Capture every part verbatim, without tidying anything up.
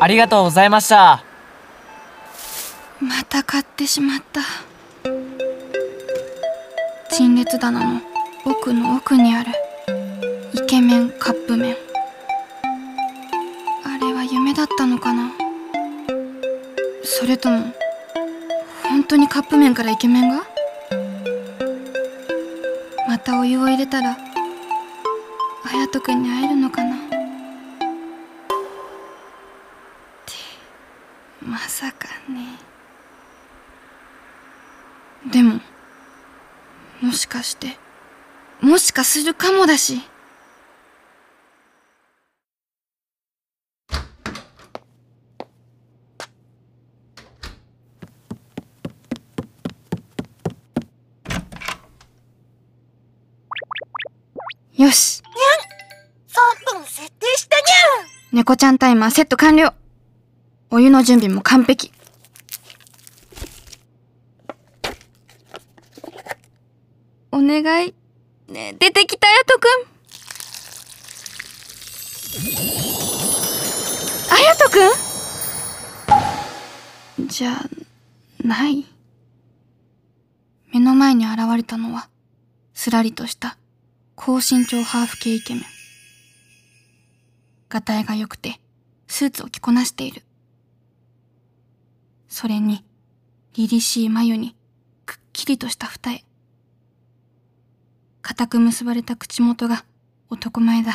ありがとうございました。また買ってしまった。陳列棚の奥の奥にあるイケメンカップ麺、あれは夢だったのかな、それとも本当にカップ麺からイケメンが？またお湯を入れたら隼人君に会えるのかなって、まさかね。でももしかしてもしかするかもだし。よし。にゃん !さんぷん設定したにゃん。猫ちゃんタイマーセット完了。お湯の準備も完璧。お願い。ねえ、出てきた隼人くん。隼人くんじゃない。目の前に現れたのは、すらりとした高身長ハーフ系イケメン。がたいが良くて、スーツを着こなしている。それに、凛々しい眉に、くっきりとした二重。固く結ばれた口元が男前だ。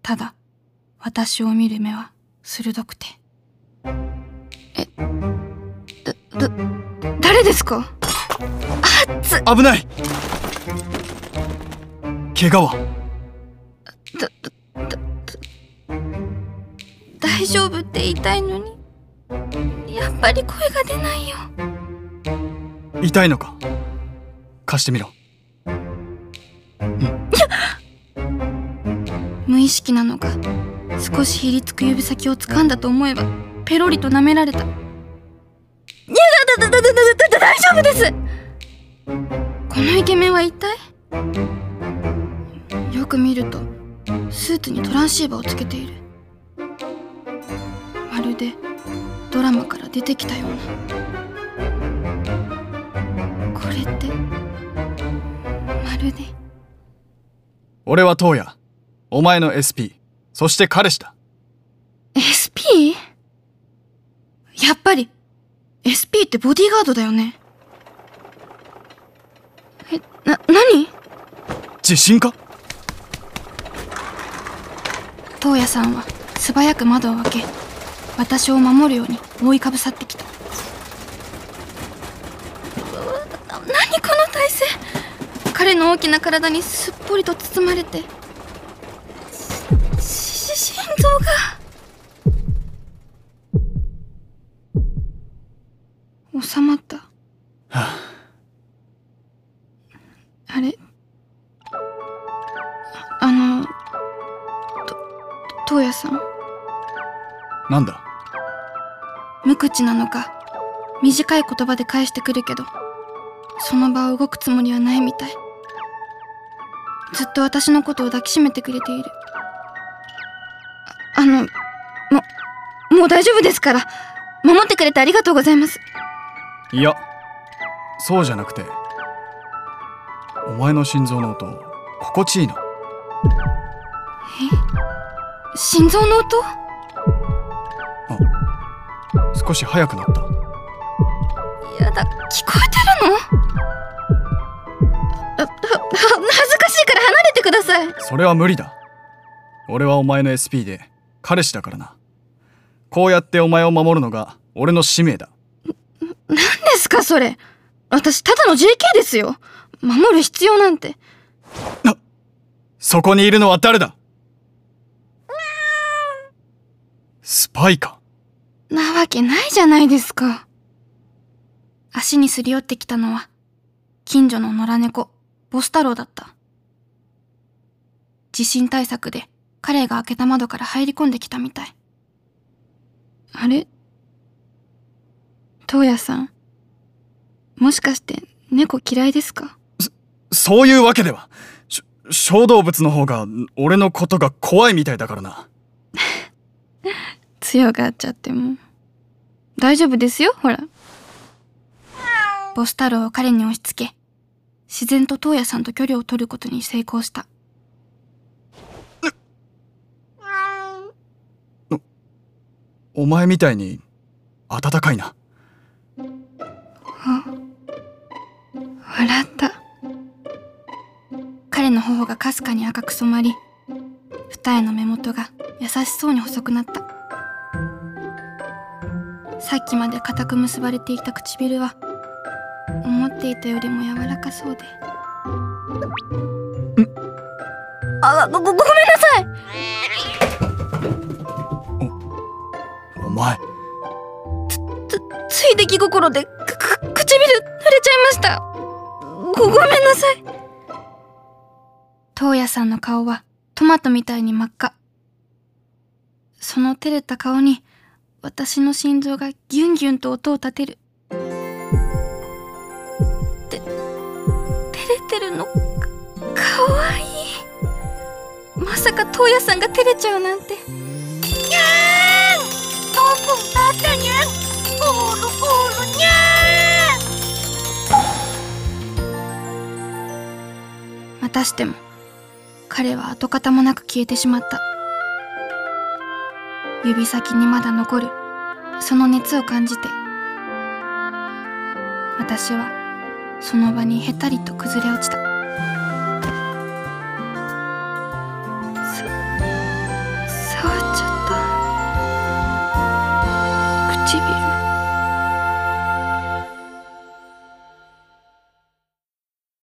ただ、私を見る目は鋭くて。え、だ、だ、誰ですか？あっつ！危ない！怪我は？だ、だ、だ、大丈夫って言いたいのに。やっぱり声が出ないよ。痛いのか？貸してみろ。うん、無意識なのか少しひりつく指先を掴んだと思えばペロリと舐められた。いやだだだだだだだ大丈夫です。このイケメンは一体？よく見るとスーツにトランシーバーをつけている。まるでドラマから出てきたような。これってまるで。俺はトウヤ、お前の エスピー、そして彼氏だ。エスピー？ やっぱり エスピー ってボディーガードだよね。え、な、何？地震か？トウヤさんは素早く窓を開け、私を守るように覆いかぶさってきた。何この体勢。彼の大きな体にすっぽりと包まれて、し、し、心臓が収まった。はあ、あれ、あ、あの、と、トウヤさん。なんだ。無口なのか短い言葉で返してくるけど、その場を動くつもりはないみたい。ずっと私のことを抱きしめてくれている。あ、あの、もう、もう大丈夫ですから。守ってくれてありがとうございます。いや、そうじゃなくて、お前の心臓の音、心地いいな。え？心臓の音？あ、少し早くなった。やだ、聞こえてるの？は、は、恥ずかしいから離れてください。それは無理だ。俺はお前の エスピー で彼氏だからな。こうやってお前を守るのが俺の使命だ。何ですかそれ。私ただの ジェーケー ですよ。守る必要なんて。な、そこにいるのは誰だ？スパイか。なわけないじゃないですか。足にすり寄ってきたのは、近所の野良猫、ボス太郎だった。地震対策で彼が開けた窓から入り込んできたみたい。あれ？トウヤさん、もしかして猫嫌いですか？そ、そういうわけでは。しょ、小動物の方が俺のことが怖いみたいだからな。すよがあっちゃっても大丈夫ですよ、ほら。ボス太郎を彼に押し付け、自然とトウヤさんと距離を取ることに成功した。お前みたいに暖かいな。あ、笑った。彼の頬がかすかに赤く染まり、二重の目元が優しそうに細くなった。さっきまで固く結ばれていた唇は、思っていたよりも柔らかそうで。ん？あ、ご、ごめんなさい！お、お前。つ、つ、つい出来心で、く、く、唇、濡れちゃいました。ご、ごめんなさい。トウヤさんの顔は、トマトみたいに真っ赤。その照れた顔に、私の心臓がギュンギュンと音を立てる。照れてるのか、かわいい。まさかトウヤさんが照れちゃうなんて。にゃーん、どこだったにゃーん、ゴールゴールにゃーん。またしても彼は跡形もなく消えてしまった。指先にまだ残るその熱を感じて、私はその場にへたりと崩れ落ちた。